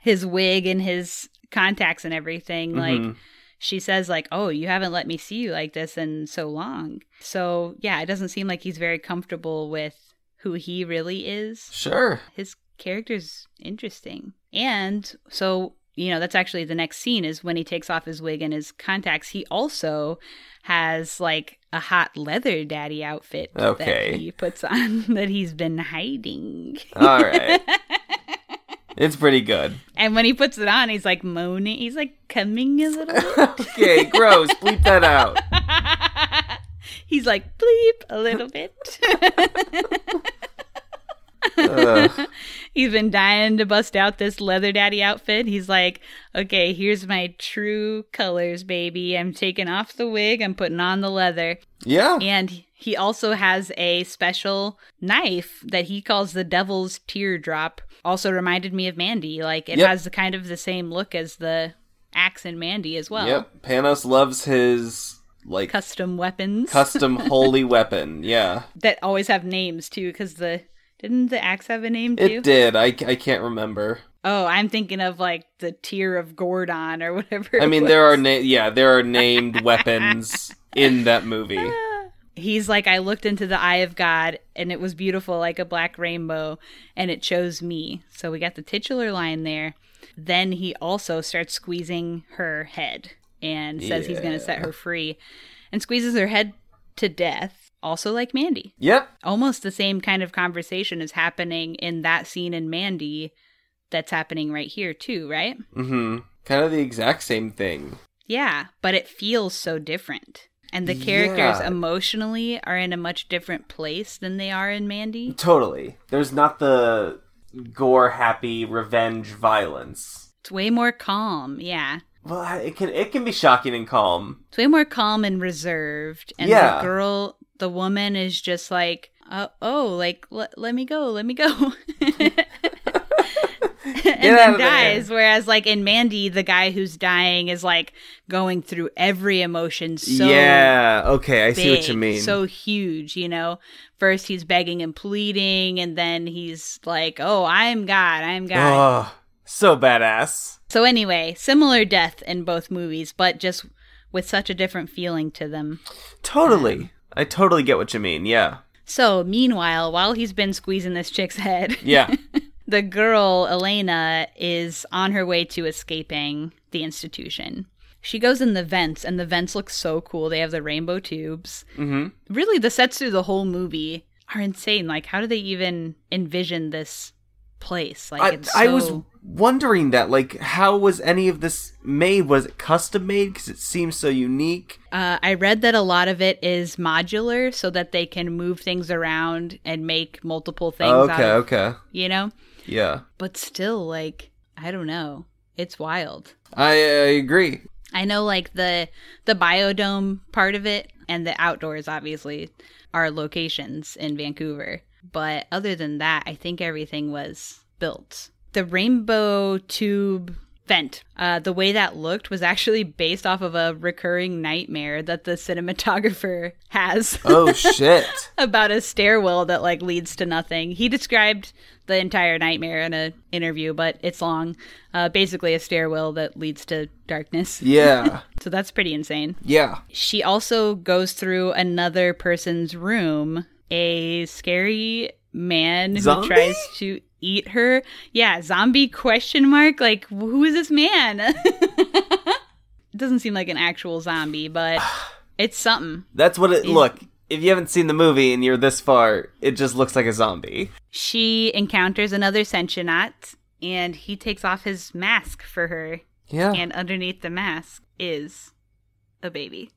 His wig and his contacts and everything, like mm-hmm. she says, like, oh, you haven't let me see you like this in so long. So yeah, it doesn't seem like he's very comfortable with who he really is. Sure. His character's interesting. And so, you know, that's actually the next scene is when he takes off his wig and his contacts. He also has like a hot leather daddy outfit okay. that he puts on that he's been hiding. All right. It's pretty good. And when he puts it on, he's like moaning. He's like coming a little bit. Okay, gross. Bleep that out. He's like, bleep a little bit. uh. He's been dying to bust out this leather daddy outfit. He's like, okay, here's my true colors, baby. I'm taking off the wig. I'm putting on the leather. Yeah. And he also has a special knife that he calls the Devil's Teardrop. Also reminded me of Mandy. Like, it yep. has the kind of the same look as the axe in Mandy as well. Yep. Panos loves his, like... Custom weapons. Custom holy weapon, yeah. That always have names, too, because the... Didn't the axe have a name, too? It did. I, I can't remember. Oh, I'm thinking of, like, the Tear of Gordon or whatever. I mean, was. there are... Na- yeah, there are named weapons in that movie. He's like, I looked into the eye of God, and it was beautiful like a black rainbow, and it chose me. So we got the titular line there. Then he also starts squeezing her head and says yeah. he's going to set her free and squeezes her head to death, also like Mandy. Yep. Almost the same kind of conversation is happening in that scene in Mandy that's happening right here too, right? Mm-hmm. Kind of the exact same thing. Yeah, but it feels so different. And the characters yeah. emotionally are in a much different place than they are in Mandy. Totally. There's not the gore, happy, revenge, violence. It's way more calm, yeah. Well, it can it can be shocking and calm. It's way more calm and reserved. And yeah. the girl, the woman is just like, uh, oh, like, l- let me go, let me go. And Get then dies, whereas like in Mandy, the guy who's dying is like going through every emotion so Yeah, okay, I big, see what you mean. So huge, you know? First he's begging and pleading, and then he's like, oh, I'm God, I'm God. Oh, so badass. So anyway, similar death in both movies, but just with such a different feeling to them. Totally. Um, I totally get what you mean, yeah. So, meanwhile, while he's been squeezing this chick's head... Yeah. The girl, Elena, is on her way to escaping the institution. She goes in the vents, and the vents look so cool. They have the rainbow tubes. Mm-hmm. Really, the sets through the whole movie are insane. Like, how do they even envision this place? Like, I, it's so... I was wondering that. Like, how was any of this made? Was it custom made? Because it seems so unique. Uh, I read that a lot of it is modular so that they can move things around and make multiple things. Okay, out of, okay. You know? Yeah. But still, like, I don't know. It's wild. I, I agree. I know, like, the the biodome part of it and the outdoors, obviously, are locations in Vancouver. But other than that, I think everything was built. The rainbow tube vent. Uh, the way that looked was actually based off of a recurring nightmare that the cinematographer has. Oh, shit. About a stairwell that, like, leads to nothing. He described the entire nightmare in an interview, but it's long. Uh, basically a stairwell that leads to darkness. Yeah. So that's pretty insane. Yeah. She also goes through another person's room, a scary man zombie? Who tries to eat her. Yeah, zombie question mark. Like, who is this man? It doesn't seem like an actual zombie, but it's something. That's what it, it look, if you haven't seen the movie and you're this far, it just looks like a zombie. She encounters another Sentionaut, and he takes off his mask for her. Yeah. And underneath the mask is a baby.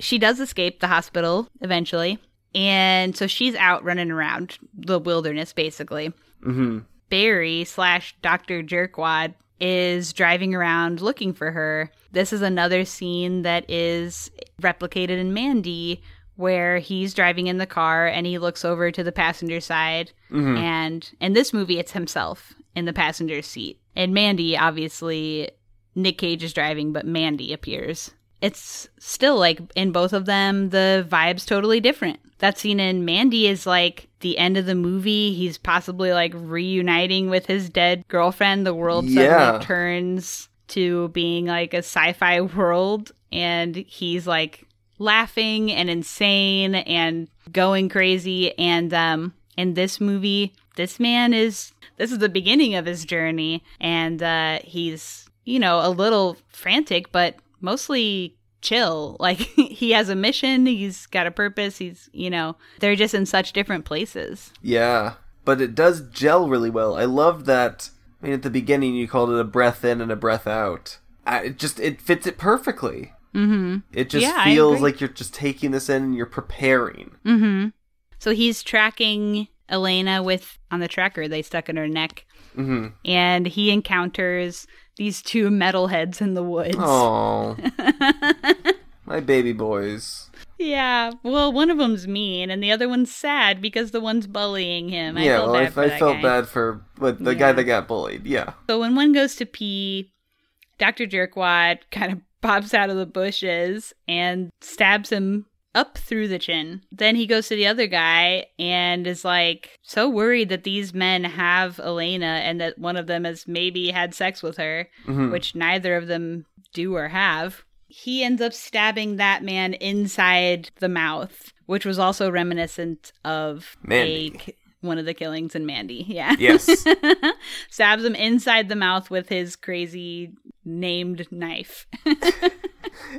She does escape the hospital eventually. And so she's out running around the wilderness, basically. Mm-hmm. Barry slash Doctor Jerkwad is driving around looking for her. This is another scene that is replicated in Mandy, where he's driving in the car and he looks over to the passenger side. Mm-hmm. And in this movie, it's himself in the passenger seat. And Mandy, obviously, Nick Cage is driving, but Mandy appears. It's still, like, in both of them, the vibe's totally different. That scene in Mandy is, like, the end of the movie. He's possibly, like, reuniting with his dead girlfriend. The world yeah. suddenly turns to being, like, a sci-fi world. And he's, like, laughing and insane and going crazy. And um, in this movie, this man is... This is the beginning of his journey. And uh, he's, you know, a little frantic, but... mostly chill. Like, he has a mission, he's got a purpose, he's, you know, they're just in such different places. Yeah, but it does gel really well. I love that. I mean, at the beginning you called it a breath in and a breath out. I, it just, it fits it perfectly. Mm-hmm. It just yeah, feels like you're just taking this in and you're preparing. Mm-hmm. So he's tracking Elena with, on the tracker they stuck in her neck. Mm-hmm. And he encounters these two metalheads in the woods. Oh, my baby boys. Yeah, well, one of them's mean, and the other one's sad because the one's bullying him. I yeah, felt well, bad I, for I that felt guy. bad for what, the yeah. guy that got bullied. Yeah. So when one goes to pee, Doctor Jerkwad kind of pops out of the bushes and stabs him up through the chin. Then he goes to the other guy and is like so worried that these men have Elena and that one of them has maybe had sex with her, mm-hmm. which neither of them do or have. He ends up stabbing that man inside the mouth, which was also reminiscent of Mandy. A, one of the killings in Mandy. Yeah. Yes. Stabs him inside the mouth with his crazy named knife.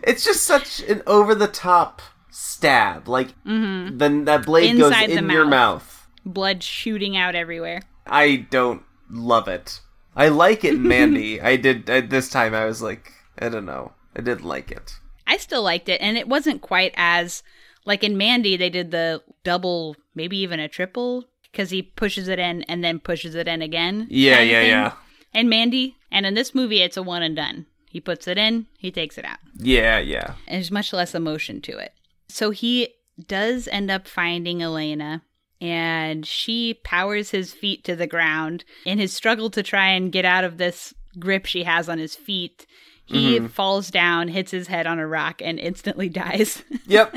It's just such an over-the-top stab, like, mm-hmm. then that blade Inside goes in mouth. Your mouth, blood shooting out everywhere. I don't love it. I like it, Mandy. I did I, this time. I was like, I don't know. I didn't like it. I still liked it, and it wasn't quite as like in Mandy. They did the double, maybe even a triple, because he pushes it in and then pushes it in again. Yeah, yeah, thing. yeah. And Mandy, and in this movie, it's a one and done. He puts it in, he takes it out. Yeah, yeah. And there's much less emotion to it. So he does end up finding Elena, and she powers his feet to the ground. In his struggle to try and get out of this grip she has on his feet, he mm-hmm. falls down, hits his head on a rock, and instantly dies. Yep.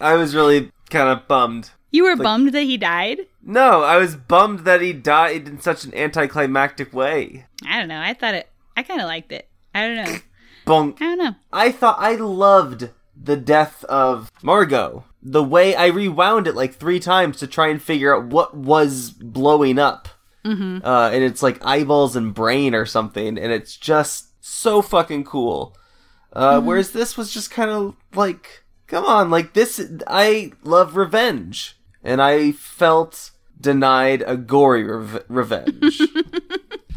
I was really kind of bummed. You were like, bummed that he died? No, I was bummed that he died in such an anticlimactic way. I don't know. I thought it... I kind of liked it. I don't know. Bonk. I don't know. I thought I loved the death of Margo. The way I rewound it like three times to try and figure out what was blowing up. Mm-hmm. Uh, and it's like eyeballs and brain or something. And it's just so fucking cool. Uh, mm-hmm. Whereas this was just kind of like, come on, like this, I love revenge. And I felt denied a gory re- revenge.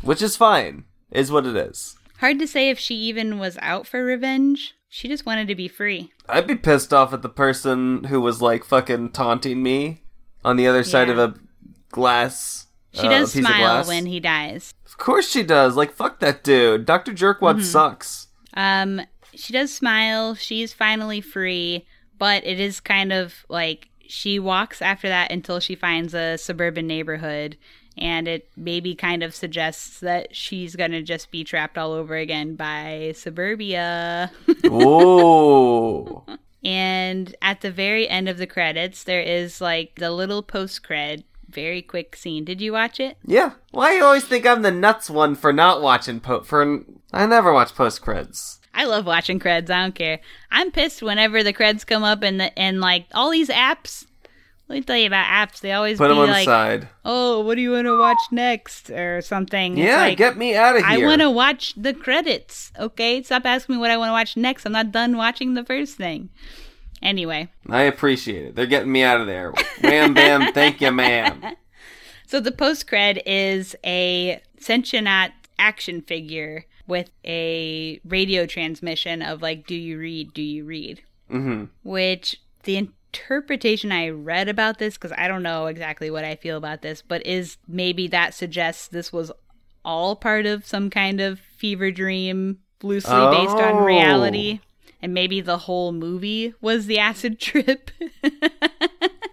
Which is fine, is what it is. Hard to say if she even was out for revenge. She just wanted to be free. I'd be pissed off at the person who was, like, fucking taunting me on the other yeah. side of a glass. She uh, does smile when he dies. Of course she does. Like, fuck that dude. Doctor Jerkwad mm-hmm. sucks. Um, she does smile. She's finally free. But it is kind of, like, she walks after that until she finds a suburban neighborhood. And it maybe kind of suggests that she's going to just be trapped all over again by suburbia. Oh. And at the very end of the credits, there is like the little post-cred, very quick scene. Did you watch it? Yeah. Well, I always think I'm the nuts one for not watching po- for. I never watch post-creds. I love watching creds. I don't care. I'm pissed whenever the creds come up and, the, and like all these apps. Let me tell you about apps. They always put be them on like, the side. Oh, what do you want to watch next or something? Yeah, like, get me out of here. I want to watch the credits, okay? Stop asking me what I want to watch next. I'm not done watching the first thing. Anyway. I appreciate it. They're getting me out of there. Wham, bam, thank you, ma'am. So the post-cred is a Sentionaut action figure with a radio transmission of like, do you read, do you read? Mm-hmm. Which the interpretation I read about this, because I don't know exactly what I feel about this, but is maybe that suggests this was all part of some kind of fever dream loosely oh. based on reality, and maybe the whole movie was the acid trip.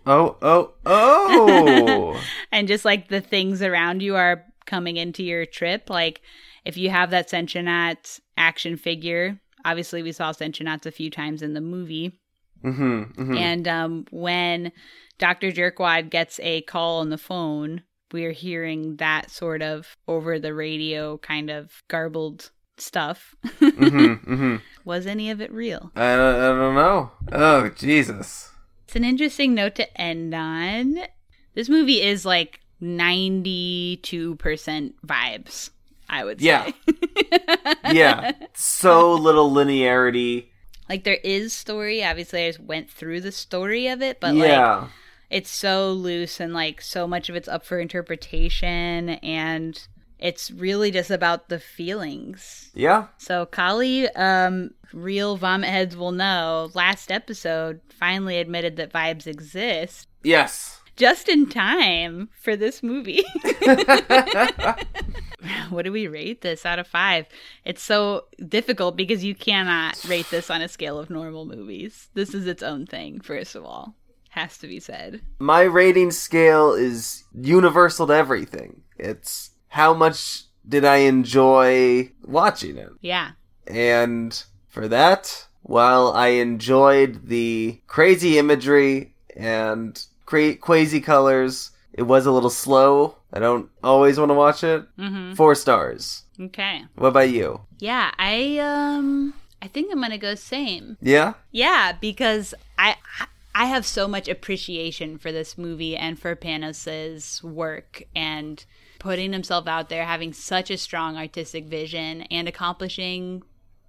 oh oh oh and just like the things around you are coming into your trip. Like if you have that Sentionaut action figure, obviously we saw Sentionauts a few times in the movie. Mm-hmm, mm-hmm. And um, when Doctor Jerkwad gets a call on the phone, we're hearing that sort of over the radio kind of garbled stuff. Mm-hmm, mm-hmm. Was any of it real? I don't, I don't know. Oh, Jesus. It's an interesting note to end on. This movie is like ninety-two percent vibes, I would say. Yeah. Yeah. So little linearity. Like, there is story. Obviously, I just went through the story of it, but, yeah. like, it's so loose and, like, so much of it's up for interpretation, and it's really just about the feelings. Yeah. So, Kali, um, real vomit heads will know, last episode finally admitted that vibes exist. Yes. Just in time for this movie. What do we rate this out of five? It's so difficult because you cannot rate this on a scale of normal movies. This is its own thing, first of all. Has to be said. My rating scale is universal to everything. It's how much did I enjoy watching it? Yeah. And for that, while I enjoyed the crazy imagery and Cra- crazy colors. It was a little slow. I don't always want to watch it. Mm-hmm. Four stars. Okay. What about you? Yeah, I um, I think I'm gonna go same. Yeah. Yeah, because I I have so much appreciation for this movie and for Panos's work and putting himself out there, having such a strong artistic vision and accomplishing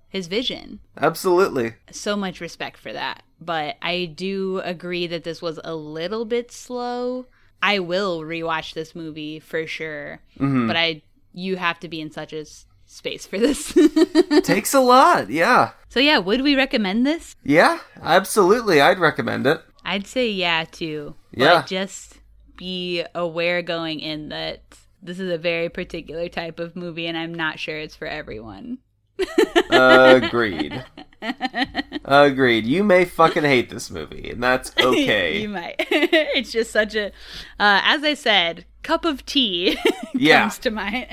his vision. Absolutely. So much respect for that. But I do agree that this was a little bit slow. I will rewatch this movie for sure. Mm-hmm. But I, you have to be in such a s- space for this. Takes a lot, yeah. So yeah, would we recommend this? Yeah, absolutely. I'd recommend it. I'd say yeah, too. Yeah. But just be aware going in that this is a very particular type of movie and I'm not sure it's for everyone. Agreed. Agreed. You may fucking hate this movie, and that's okay. You might. It's just such a, uh, as I said, cup of tea yeah. comes to mind.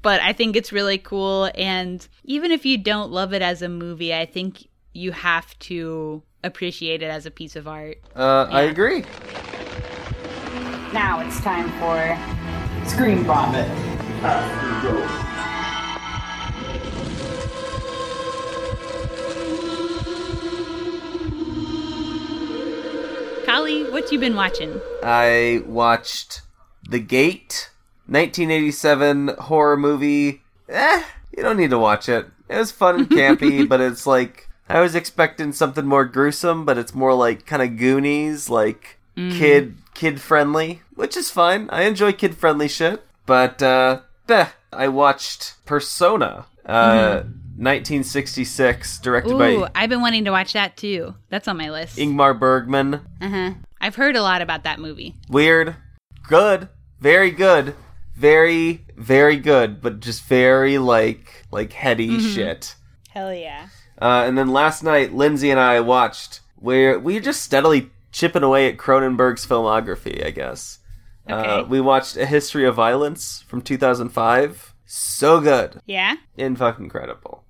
But I think it's really cool, and even if you don't love it as a movie, I think you have to appreciate it as a piece of art. Uh, yeah. I agree. Now it's time for Screen Vomit. After Ghost. Kali, what you been watching? I watched The Gate, nineteen eighty-seven horror movie. Eh, you don't need to watch it. It was fun and campy, but it's like, I was expecting something more gruesome, but it's more like kind of Goonies, like mm. kid kid friendly, which is fine. I enjoy kid friendly shit, but uh, eh, I watched Persona. Uh, mm. nineteen sixty-six, directed Ooh, by... Ooh, I've been wanting to watch that, too. That's on my list. Ingmar Bergman. Uh-huh. I've heard a lot about that movie. Weird. Good. Very good. Very, very good, but just very, like, like heady mm-hmm. shit. Hell yeah. Uh, and then last night, Lindsay and I watched where we were just steadily chipping away at Cronenberg's filmography, I guess. Okay. Uh, we watched A History of Violence from two thousand five. So good. Yeah? In fucking incredible.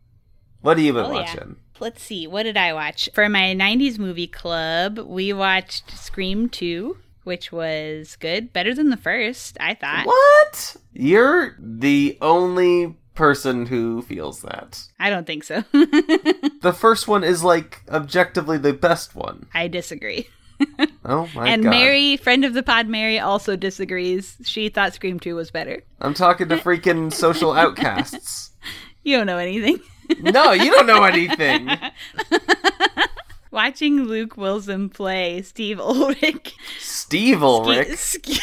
What have you been oh, watching? Yeah. Let's see. What did I watch? For my nineties movie club, we watched Scream two, which was good. Better than the first, I thought. What? You're the only person who feels that. I don't think so. The first one is, like, objectively the best one. I disagree. Oh my and god. And Mary, friend of the pod Mary, also disagrees. She thought Scream two was better. I'm talking to freaking social outcasts. You don't know anything. No, you don't know anything. Watching Luke Wilson play Steve Ulrich. Steve Ulrich? Skeet.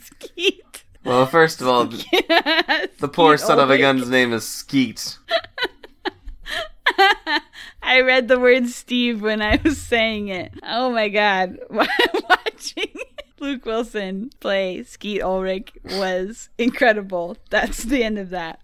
Skeet. Skeet. Well, first of all, Skeet. the poor Skeet son Ulrich. Of a gun's name is Skeet. I read the word Steve when I was saying it. Oh my god. Watching Luke Wilson play Skeet Ulrich was incredible. That's the end of that.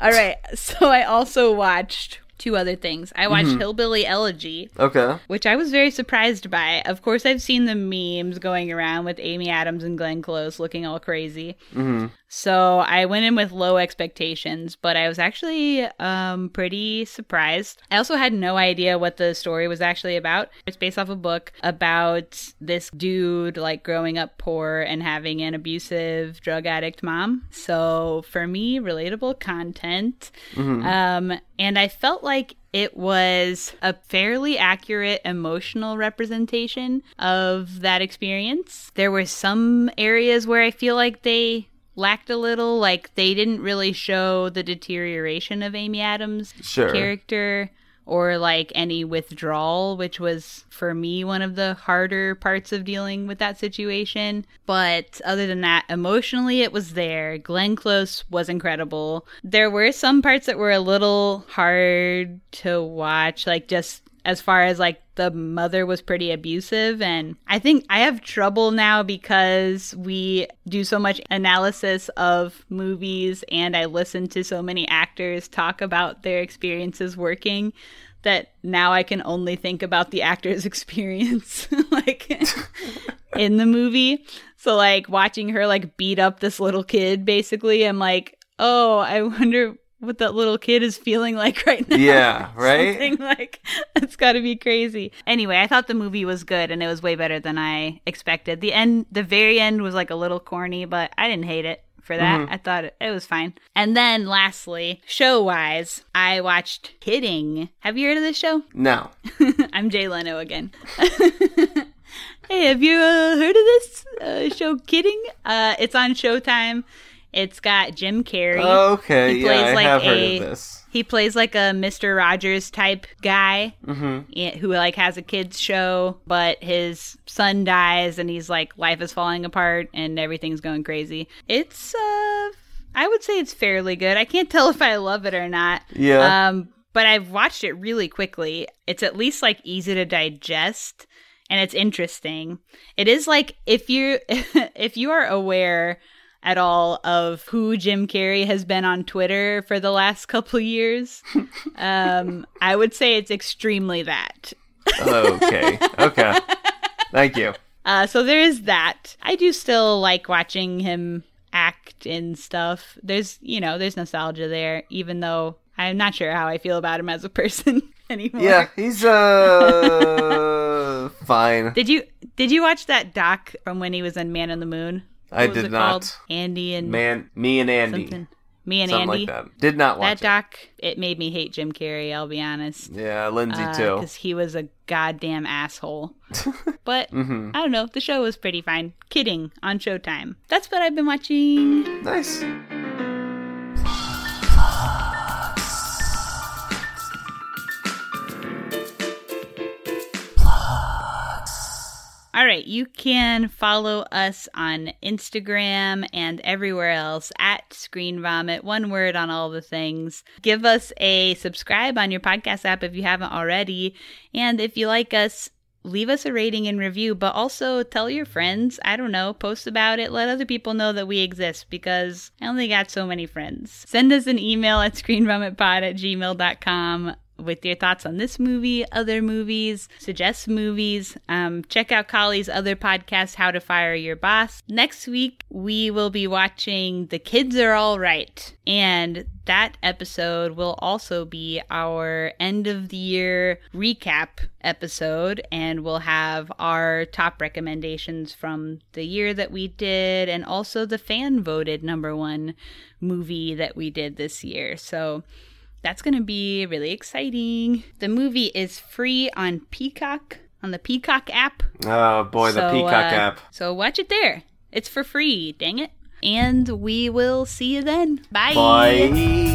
All right. So I also watched two other things. I watched mm-hmm. Hillbilly Elegy. Okay. Which I was very surprised by. Of course, I've seen the memes going around with Amy Adams and Glenn Close looking all crazy. Mm-hmm. So I went in with low expectations, but I was actually um, pretty surprised. I also had no idea what the story was actually about. It's based off a book about this dude like growing up poor and having an abusive drug addict mom. So for me, relatable content. Mm-hmm. Um, and I felt like it was a fairly accurate emotional representation of that experience. There were some areas where I feel like they lacked a little, like they didn't really show the deterioration of Amy Adams' sure. character or like any withdrawal, which was for me one of the harder parts of dealing with that situation. But other than that, emotionally it was there. Glenn Close was incredible. There were some parts that were a little hard to watch, like just as far as like the mother was pretty abusive. And I think I have trouble now because we do so much analysis of movies and I listen to so many actors talk about their experiences working that now I can only think about the actor's experience like in the movie. So like watching her like beat up this little kid basically, I'm like, oh, I wonder what that little kid is feeling like right now. Yeah, right? Something like, that's got to be crazy. Anyway, I thought the movie was good and it was way better than I expected. The end, the very end was like a little corny, but I didn't hate it for that. Mm-hmm. I thought it, it was fine. And then lastly, show-wise, I watched Kidding. Have you heard of this show? No. I'm Jay Leno again. Hey, have you uh, heard of this uh, show Kidding? Uh, it's on Showtime. It's got Jim Carrey. Okay, he plays yeah, I like have a, heard of this. He plays like a Mister Rogers type guy mm-hmm. who like has a kids show, but his son dies and he's like, life is falling apart and everything's going crazy. It's, uh, I would say it's fairly good. I can't tell if I love it or not. Yeah. Um, but I've watched it really quickly. It's at least like easy to digest and it's interesting. It is like if you if you are aware at all of who Jim Carrey has been on Twitter for the last couple years. Um, I would say it's extremely that. Okay. Okay. Thank you. Uh, so there is that. I do still like watching him act and stuff. There's, you know, there's nostalgia there, even though I'm not sure how I feel about him as a person anymore. Yeah, he's uh fine. Did you did you watch that doc from when he was in Man on the Moon? What I did not. Called? Andy and Man, me and Andy, something. me and something Andy. Like that. Did not watch that doc. It. it made me hate Jim Carrey. I'll be honest. Yeah, Lindsay uh, too, because he was a goddamn asshole. But mm-hmm. I don't know. The show was pretty fine. Kidding on Showtime. That's what I've been watching. Nice. All right, you can follow us on Instagram and everywhere else at Screen Vomit, one word on all the things. Give us a subscribe on your podcast app if you haven't already. And if you like us, leave us a rating and review, but also tell your friends, I don't know, post about it, let other people know that we exist because I only got so many friends. Send us an email at screenvomitpod at gmail dot com. with your thoughts on this movie, other movies, suggest movies. Um, check out Collie's other podcast, How to Fire Your Boss. Next week, we will be watching The Kids Are All Right. And that episode will also be our end of the year recap episode. And we'll have our top recommendations from the year that we did and also the fan voted number one movie that we did this year. So that's going to be really exciting. The movie is free on Peacock, on the Peacock app. Oh, boy, so, the Peacock uh, app. So watch it there. It's for free, dang it. And we will see you then. Bye. Bye.